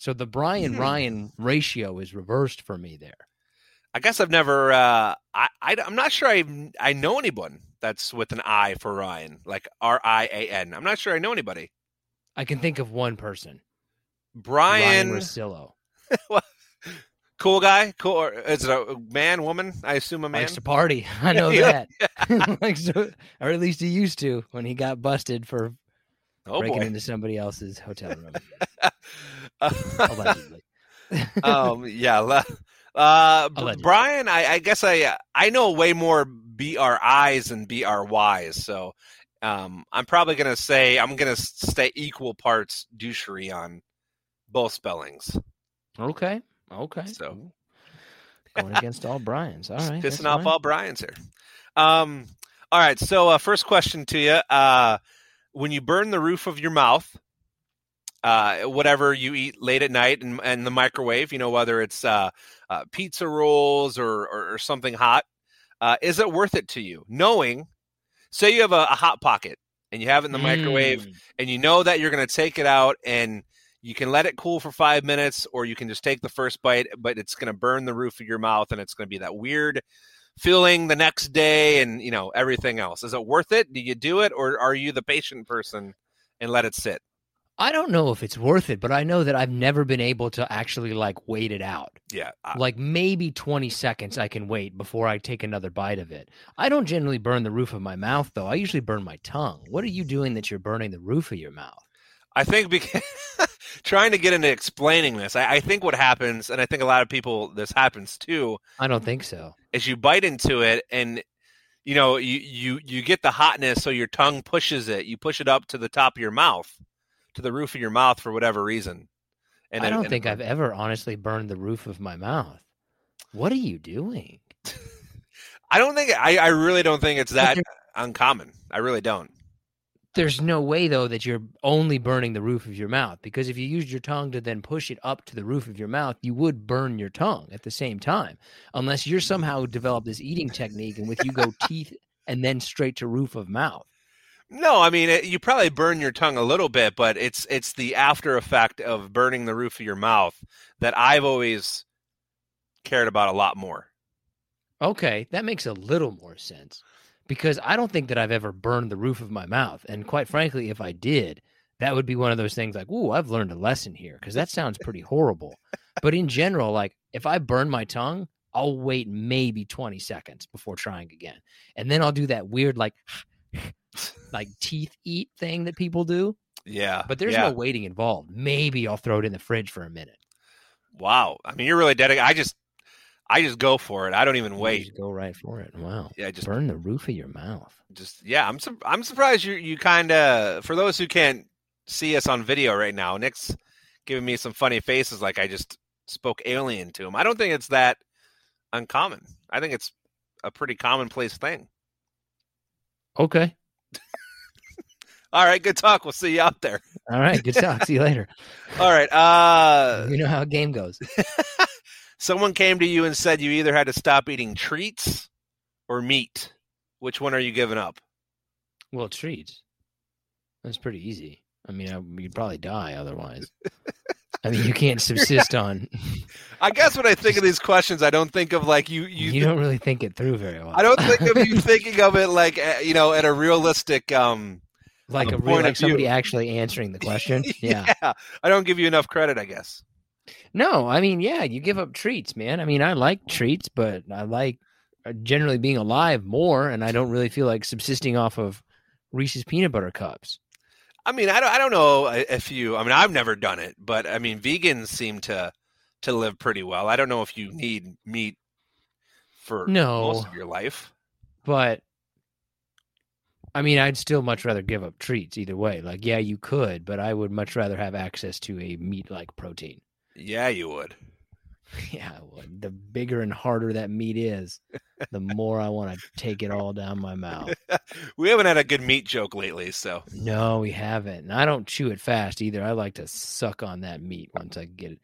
So the Brian-Ryan ratio is reversed for me there. I guess I've never, uh, I, I, I'm not sure I I know anyone that's with an I for Ryan, like R I A N. I'm not sure I know anybody. I can think of one person. Brian. Ryan Russillo. Cool guy. Cool. Is it a man, woman? I assume a man. Likes to party. I know yeah, that. Yeah. Likes to, or at least he used to when he got busted for oh, breaking boy. into somebody else's hotel room. Allegedly. um, yeah. Uh, Allegedly. Brian, I, I guess I I know way more B R I's and B R Y's, so um, I'm probably going to say I'm going to stay equal parts douchery on both spellings. Okay. Okay. So going against all Brian's. All right. Pissing off all Brian's here. Um, all right. So uh, first question to you. Uh, when you burn the roof of your mouth, uh, whatever you eat late at night and, and the microwave, you know, whether it's uh, uh, pizza rolls or, or, or something hot, uh, is it worth it to you? Knowing, say you have a, a Hot Pocket and you have it in the mm. microwave and you know that you're going to take it out and you can let it cool for five minutes or you can just take the first bite, but it's going to burn the roof of your mouth and it's going to be that weird feeling the next day and, you know, everything else. Is it worth it? Do you do it, or are you the patient person and let it sit? I don't know if it's worth it, but I know that I've never been able to actually like wait it out. Yeah. I- like maybe twenty seconds I can wait before I take another bite of it. I don't generally burn the roof of my mouth, though. I usually burn my tongue. What are you doing that you're burning the roof of your mouth? I think because trying to get into explaining this, I, I think what happens, and I think a lot of people, this happens too. I don't think so. Is you bite into it and, you know, you, you, you get the hotness. So your tongue pushes it. You push it up to the top of your mouth, to the roof of your mouth for whatever reason. And I don't and, think and, I've ever honestly burned the roof of my mouth. What are you doing? I don't think, I, I really don't think it's that uncommon. I really don't. There's no way, though, that you're only burning the roof of your mouth, because if you used your tongue to then push it up to the roof of your mouth, you would burn your tongue at the same time, unless you're somehow developed this eating technique in which you go teeth and then straight to roof of mouth. No, I mean, it, you probably burn your tongue a little bit, but it's it's the after effect of burning the roof of your mouth that I've always cared about a lot more. Okay, that makes a little more sense. Because I don't think that I've ever burned the roof of my mouth. And quite frankly, if I did, that would be one of those things like, ooh, I've learned a lesson here, because that sounds pretty horrible. But in general, like if I burn my tongue, I'll wait maybe twenty seconds before trying again. And then I'll do that weird like like teeth eat thing that people do. Yeah. But there's yeah. no waiting involved. Maybe I'll throw it in the fridge for a minute. Wow. I mean, you're really dedicated. I just... I just go for it. I don't even you wait. Just go right for it. Wow. Yeah, just burn the roof of your mouth. Just yeah, I'm su- I'm surprised you you kind of, for those who can't see us on video right now, Nick's giving me some funny faces like I just spoke alien to him. I don't think it's that uncommon. I think it's a pretty commonplace thing. Okay. All right, good talk. We'll see you out there. All right, good talk. See you later. All right. Uh you know how a game goes. Someone came to you and said you either had to stop eating treats or meat. Which one are you giving up? Well, treats. That's pretty easy. I mean, I, you'd probably die otherwise. I mean, you can't subsist yeah. on. I guess when I think of these questions, I don't think of like you. You, you don't really think it through very well. I don't think of you thinking of it like, you know, at a realistic um, like a real, point like somebody view. Actually answering the question. Yeah. yeah, I don't give you enough credit, I guess. No, I mean, yeah, you give up treats, man. I mean, I like treats, but I like generally being alive more, and I don't really feel like subsisting off of Reese's peanut butter cups. I mean, I don't, I don't know if you. I mean, I've never done it, but I mean, vegans seem to to live pretty well. I don't know if you need meat for no, most of your life, but I mean, I'd still much rather give up treats either way. Like, yeah, you could, but I would much rather have access to a meat-like protein. Yeah, you would. Yeah, I would. The bigger and harder that meat is, the more I want to take it all down my mouth. We haven't had a good meat joke lately, so. No, we haven't. And I don't chew it fast either. I like to suck on that meat once I get it.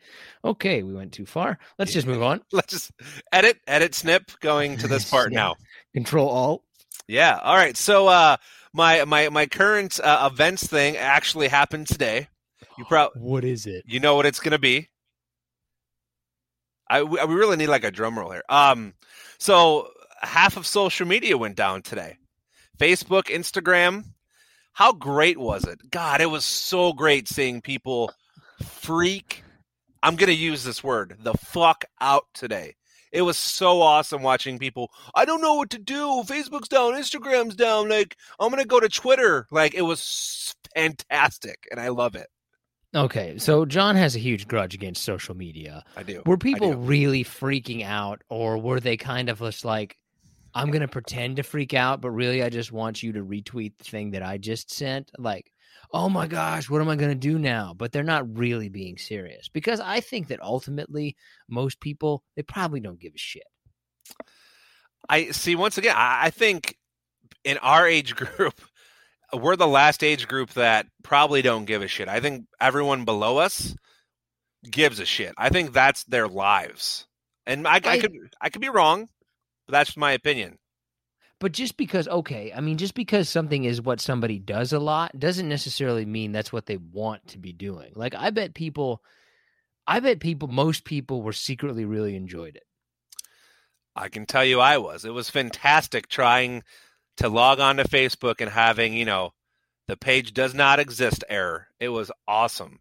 Okay, we went too far. Let's just move on. Let's just edit, edit, snip, going to this part now. Control Alt. Yeah, all right. So uh, my, my, my current uh, events thing actually happened today. You pro- What is it? You know what it's going to be. I we really need like a drum roll here. Um, so half of social media went down today. Facebook, Instagram. How great was it? God, it was so great seeing people freak. I'm going to use this word, the fuck out today. It was so awesome watching people. I don't know what to do. Facebook's down. Instagram's down. Like, I'm going to go to Twitter. Like, it was fantastic, and I love it. Okay, so John has a huge grudge against social media. I do. Were people do. really freaking out, or were they kind of just like, I'm going to pretend to freak out, but really I just want you to retweet the thing that I just sent? Like, oh my gosh, what am I going to do now? But they're not really being serious. Because I think that ultimately, most people, they probably don't give a shit. I see, once again, I think in our age group, we're the last age group that probably don't give a shit. I think everyone below us gives a shit. I think that's their lives. And I, I, I could I could be wrong, but that's my opinion. But just because, okay, I mean, just because something is what somebody does a lot doesn't necessarily mean that's what they want to be doing. Like, I bet people, I bet people, most people were secretly really enjoyed it. I can tell you I was. It was fantastic trying to log on to Facebook and having, you know, the page does not exist error. It was awesome.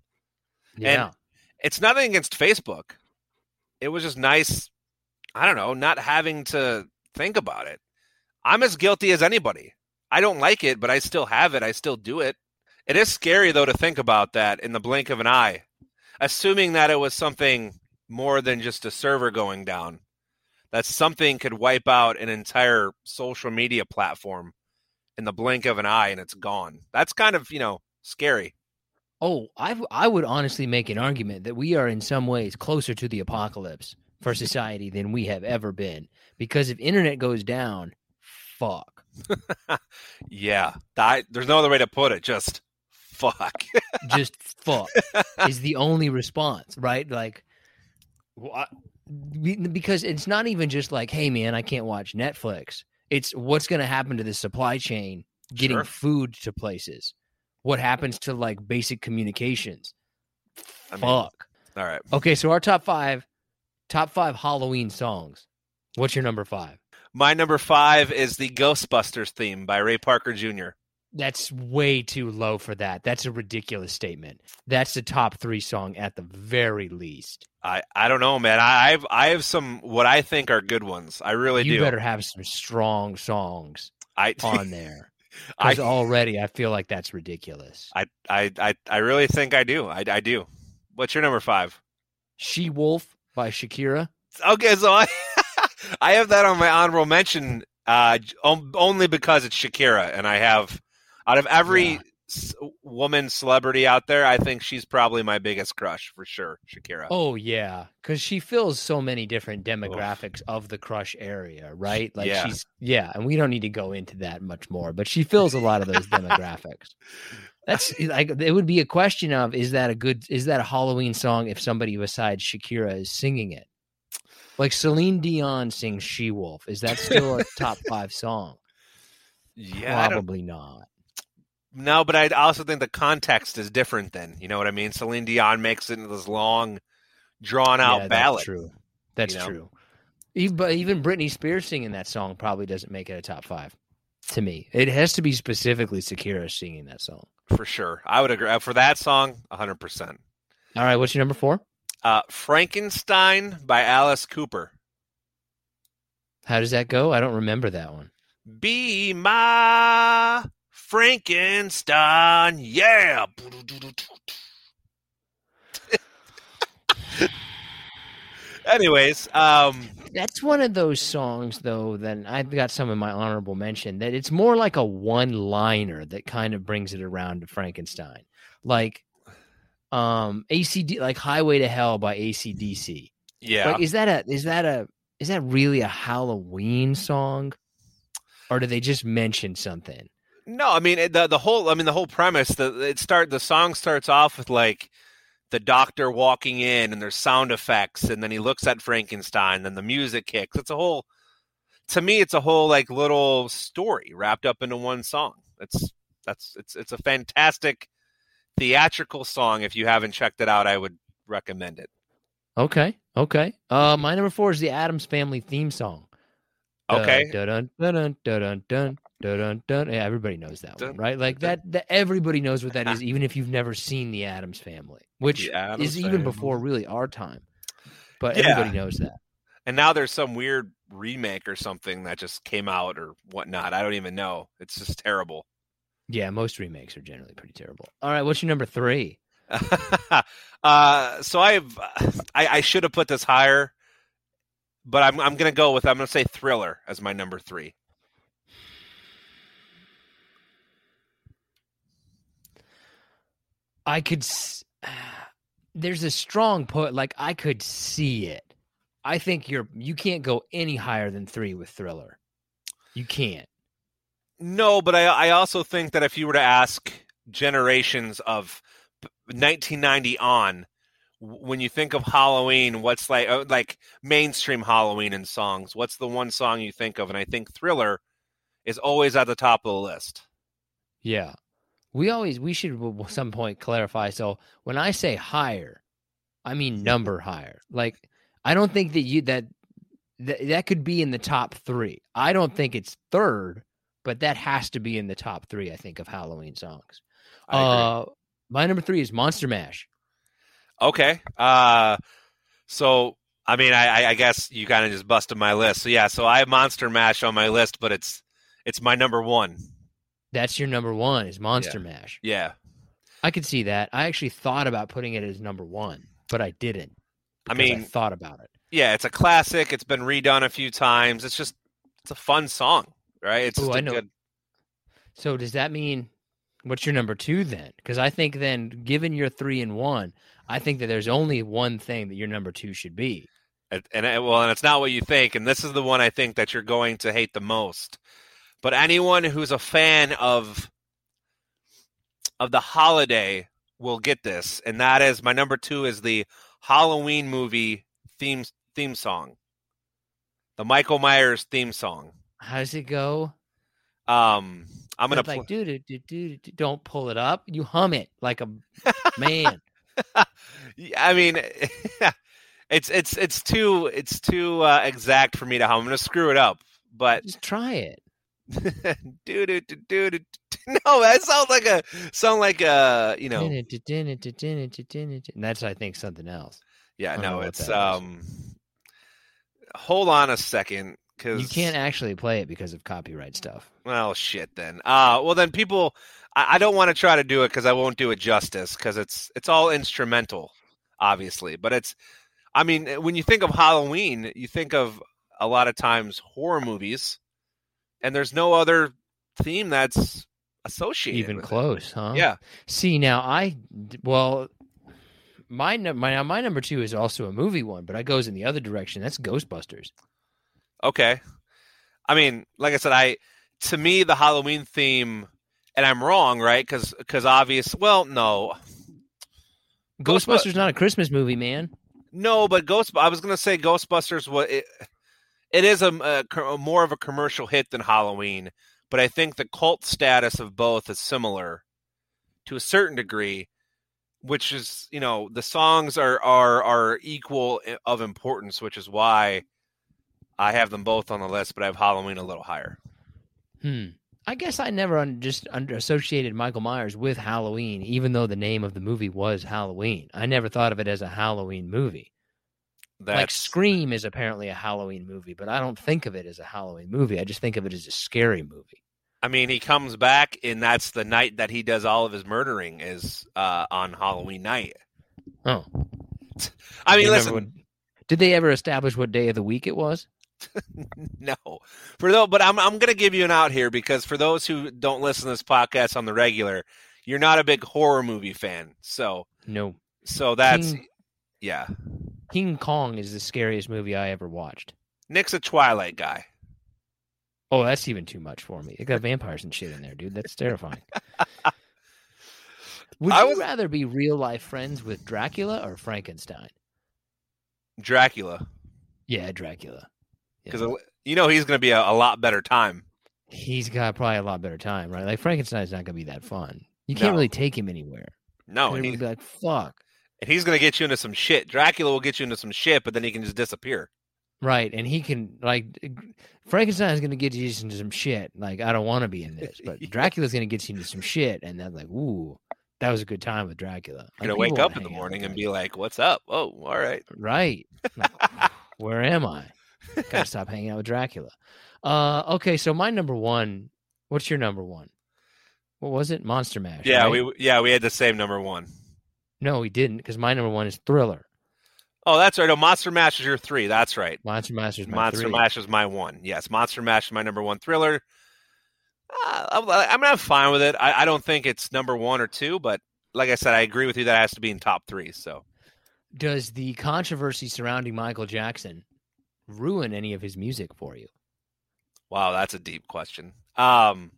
Yeah. And it's nothing against Facebook. It was just nice, I don't know, not having to think about it. I'm as guilty as anybody. I don't like it, but I still have it. I still do it. It is scary, though, to think about that in the blink of an eye, assuming that it was something more than just a server going down. That something could wipe out an entire social media platform in the blink of an eye and it's gone. That's kind of, you know, scary. Oh, I I would honestly make an argument that we are in some ways closer to the apocalypse for society than we have ever been. Because if internet goes down, fuck. Yeah. I, there's no other way to put it. Just fuck. Just fuck is the only response, right? Like, what? Because it's not even just like, hey, man, I can't watch Netflix. It's what's going to happen to the supply chain, getting sure. food to places. What happens to, like, basic communications? I mean, fuck. All right. Okay, so our top five, top five Halloween songs. What's your number five? My number five is the Ghostbusters theme by Ray Parker Junior That's way too low for that. That's a ridiculous statement. That's the top three song at the very least. I, I don't know, man. I, I have I have some what I think are good ones. I really you do. You better have some strong songs I, on there. Because already I feel like that's ridiculous. I I, I, I really think I do. I, I do. What's your number five? She Wolf by Shakira. Okay, so I I have that on my honorable mention uh, only because it's Shakira, and I have. Out of every yeah. s- woman celebrity out there, I think she's probably my biggest crush for sure, Shakira. Oh, yeah, because she fills so many different demographics Oof. of the crush area, right? Like yeah. she's yeah, and we don't need to go into that much more, but she fills a lot of those demographics. That's like it would be a question of is that a good is that a Halloween song if somebody besides Shakira is singing it? Like Celine Dion sings She Wolf. Is that still a top five song? Yeah, probably not. No, but I also think the context is different then. You know what I mean? Celine Dion makes it into this long, drawn-out yeah, ballad. That's true. That's you know? true. Even, but even Britney Spears singing that song probably doesn't make it a top five to me. It has to be specifically Shakira singing that song. For sure. I would agree. For that song, one hundred percent. All right, what's your number four? Uh, Frankenstein by Alice Cooper. How does that go? I don't remember that one. Be my... Frankenstein, yeah. Anyways, um, that's one of those songs, though. Then I've got some in my honorable mention that it's more like a one-liner that kind of brings it around to Frankenstein, like um, A C D, like "Highway to Hell" by A C D C. Yeah, like, is that a is that a is that really a Halloween song, or do they just mention something? No, I mean the the whole. I mean the whole premise. The it start the song starts off with like the doctor walking in, and there's sound effects, and then he looks at Frankenstein, and the music kicks. It's a whole. To me, it's a whole like little story wrapped up into one song. It's that's it's it's a fantastic theatrical song. If you haven't checked it out, I would recommend it. Okay. Okay. Uh, my number four is the Addams Family theme song. Okay. Uh, dun, dun, dun, dun, dun, dun, dun, dun. Yeah, everybody knows that dun, one, right? Like dun. that, that. Everybody knows what that is, even if you've never seen the Addams Family, which Addams is family. Even before really our time. But yeah. Everybody knows that. And now there's some weird remake or something that just came out or whatnot. I don't even know. It's just terrible. Yeah, most remakes are generally pretty terrible. All right, what's your number three? uh, so I've, I I should have put this higher, but I'm I'm gonna go with I'm gonna say Thriller as my number three. I could. There's a strong put. Like I could see it. I think you're you can't go any higher than three with Thriller. You can't. No, but I I also think that if you were to ask generations of nineteen ninety on, when you think of Halloween, what's like like mainstream Halloween and songs, what's the one song you think of? And I think Thriller is always at the top of the list. Yeah. We always we should at some point clarify. So when I say higher, I mean number higher. Like I don't think that you that, that that could be in the top three. I don't think it's third, but that has to be in the top three, I think, of Halloween songs. Uh, my number three is Monster Mash. Okay. Uh, so, I mean, I, I guess you kind of just busted my list. So, yeah, so I have Monster Mash on my list, but it's it's my number one. That's your number one is Monster yeah. Mash. Yeah. I could see that. I actually thought about putting it as number one, but I didn't. I mean, I thought about it. Yeah, it's a classic. It's been redone a few times. It's just, it's a fun song, right? It's Ooh, just I know. Good. So does that mean what's your number two then? Because I think then, given your three and one, I think that there's only one thing that your number two should be. And, and well, and it's not what you think. And this is the one I think that you're going to hate the most. But anyone who's a fan of of the holiday will get this, and that is my number two is the Halloween movie theme theme song, the Michael Myers theme song. How does it go? Um, I'm gonna like, pl- do, do, do, do, don't pull it up. You hum it like a man. I mean, it's it's it's too it's too uh, exact for me to hum. I'm gonna screw it up, but just try it. do, do, do, do, do. No, that sounds like a sound like a you know. That's I think something else. Yeah, no, it's um. Is. Hold on a second, because you can't actually play it because of copyright stuff. Well, shit. Then, uh, well, then people, I, I don't want to try to do it because I won't do it justice because it's it's all instrumental, obviously. But it's, I mean, when you think of Halloween, you think of a lot of times horror movies, and there's no other theme that's associated even with close it. Huh yeah see now I well my my my number two is also a movie one, but I goes in the other direction. That's Ghostbusters. Okay. I mean, like I said, I to me the Halloween theme, and I'm wrong, right? Because because obvious well no Ghostbusters Ghostb- not a Christmas movie, man. No, but Ghost I was gonna say Ghostbusters was it, it is a, a, a more of a commercial hit than Halloween. But I think the cult status of both is similar to a certain degree, which is, you know, the songs are, are, are equal of importance, which is why I have them both on the list, but I have Halloween a little higher. Hmm. I guess I never un- just under- associated Michael Myers with Halloween, even though the name of the movie was Halloween. I never thought of it as a Halloween movie. That's... Like Scream is apparently a Halloween movie, but I don't think of it as a Halloween movie. I just think of it as a scary movie. I mean, he comes back, and that's the night that he does all of his murdering is uh, on Halloween night. Oh. I mean, listen. What, did they ever establish what day of the week it was? No. For though, but I'm I'm going to give you an out here, because for those who don't listen to this podcast on the regular, you're not a big horror movie fan. So no. So that's, King, yeah. King Kong is the scariest movie I ever watched. Nick's a Twilight guy. Oh, that's even too much for me. They got vampires and shit in there, dude. That's terrifying. Would I was... you rather be real-life friends with Dracula or Frankenstein? Dracula. Yeah, Dracula. Because yeah. You know he's going to be a, a lot better time. He's got probably a lot better time, right? Like, Frankenstein's not going to be that fun. You can't no. really take him anywhere. No. He'd be like, fuck. and he's going to get you into some shit. Dracula will get you into some shit, but then he can just disappear. Right, and he can, like, Frankenstein's going to get you into some shit. Like, I don't want to be in this, but Dracula's going to get you into some shit, and then, like, ooh, that was a good time with Dracula. You're going to wake up in the morning and be like, what's up? Oh, all right. Right. Like, where am I? Got to stop hanging out with Dracula. Uh, okay, so my number one, what's your number one? What was it? Monster Mash. Yeah, right? we yeah we had the same number one. No, we didn't, because my number one is Thriller. Oh, that's right. No, Monster Mash is your three. That's right. Monster Mash is my Monster three. Mash is my one. Yes, Monster Mash is my number one. Thriller, uh, I mean, I'm fine with it. I, I don't think it's number one or two, but like I said, I agree with you that it has to be in top three. So, does the controversy surrounding Michael Jackson ruin any of his music for you? Wow, that's a deep question. Um,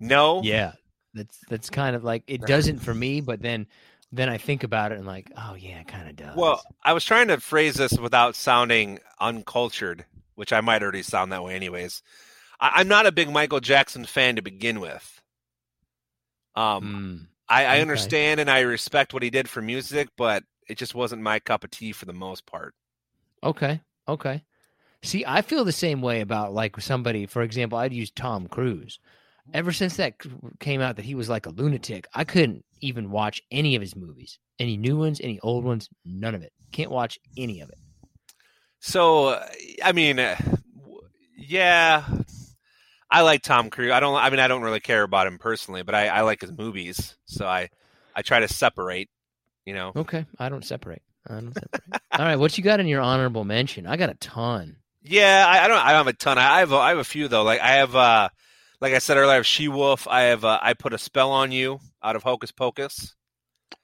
no. Yeah, that's that's kind of like it doesn't for me, but then. Then I think about it and like, oh, yeah, it kind of does. Well, I was trying to phrase this without sounding uncultured, which I might already sound that way anyways. I, I'm not a big Michael Jackson fan to begin with. Um, mm, I, I okay. understand and I respect what he did for music, but it just wasn't my cup of tea for the most part. Okay, okay. See, I feel the same way about like somebody, for example, I'd use Tom Cruise. Ever since that came out that he was like a lunatic, I couldn't even watch any of his movies, any new ones, any old ones, none of it. Can't watch any of it. So, uh, I mean, uh, yeah, I like Tom Cruise. I don't, I mean, I don't really care about him personally, but I, I like his movies. So I, I try to separate, you know? Okay. I don't separate. I don't separate. All right. What you got in your honorable mention? I got a ton. Yeah. I, I don't, I don't have a ton. I have, a, I have a few though. Like I have, uh, Like I said earlier, I have She-Wolf. I have uh, I Put a Spell on You out of Hocus Pocus.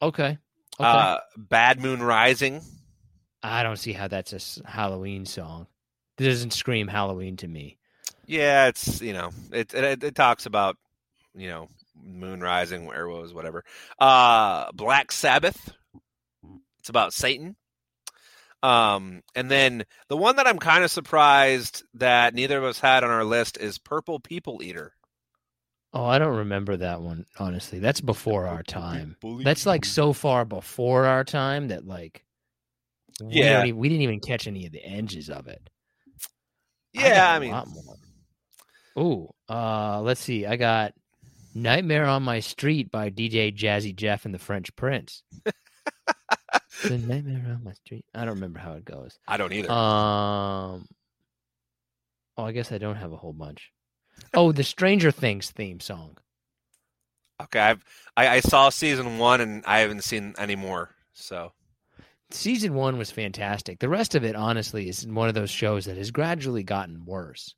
Okay. okay. Uh, Bad Moon Rising. I don't see how that's a Halloween song. It doesn't scream Halloween to me. Yeah, it's, you know, it it, it talks about, you know, moon rising, werewolves, whatever. Uh, Black Sabbath. It's about Satan. Um, and then the one that I'm kind of surprised that neither of us had on our list is Purple People Eater. Oh, I don't remember that one, honestly. That's before our time. That's like so far before our time that like, we yeah, already, we didn't even catch any of the edges of it. Yeah. I, I mean, a lot more. Ooh, uh, let's see. I got Nightmare on My Street by D J Jazzy Jeff and the French Prince. The Nightmare on My Street. I don't remember how it goes. I don't either. Um. Oh, I guess I don't have a whole bunch. Oh, the Stranger Things theme song. Okay, I've I, I saw season one and I haven't seen any more. So, season one was fantastic. The rest of it, honestly, is one of those shows that has gradually gotten worse.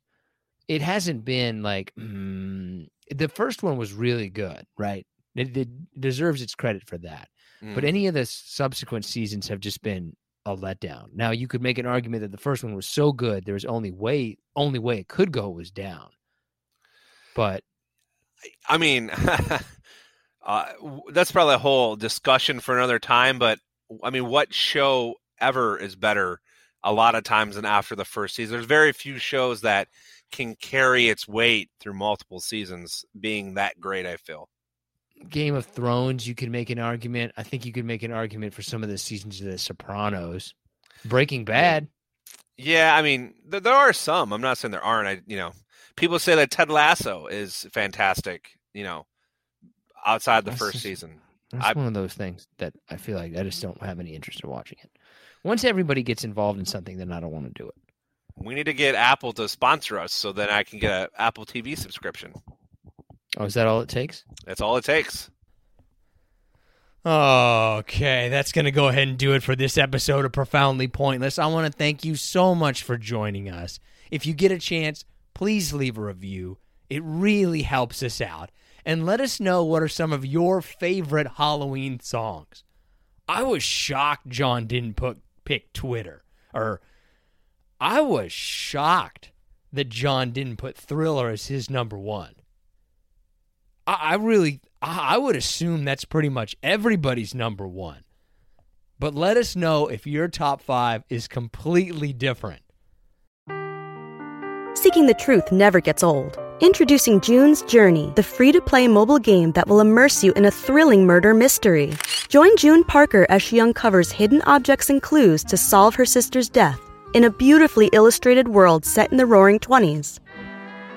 It hasn't been like mm, the first one was really good, right? It, it deserves its credit for that. Mm. But any of the subsequent seasons have just been a letdown. Now, you could make an argument that the first one was so good, there was only way only way it could go was down. But I mean, uh, that's probably a whole discussion for another time. But I mean, what show ever is better a lot of times than after the first season? There's very few shows that can carry its weight through multiple seasons being that great, I feel. Game of Thrones, you can make an argument. I think you could make an argument for some of the seasons of The Sopranos. Breaking Bad. Yeah, I mean, th- there are some. I'm not saying there aren't. I, you know, people say that Ted Lasso is fantastic, you know, outside the that's first just, season. That's I, one of those things that I feel like I just don't have any interest in watching it. Once everybody gets involved in something, then I don't want to do it. We need to get Apple to sponsor us so that I can get an Apple T V subscription. Oh, is that all it takes? That's all it takes. Okay, that's going to go ahead and do it for this episode of Profoundly Pointless. I want to thank you so much for joining us. If you get a chance, please leave a review. It really helps us out. And let us know what are some of your favorite Halloween songs. I was shocked John didn't put, pick Twitter. Or I was shocked that John didn't put Thriller as his number one. I really, I would assume that's pretty much everybody's number one. But let us know if your top five is completely different. Seeking the truth never gets old. Introducing June's Journey, the free-to-play mobile game that will immerse you in a thrilling murder mystery. Join June Parker as she uncovers hidden objects and clues to solve her sister's death in a beautifully illustrated world set in the roaring twenties.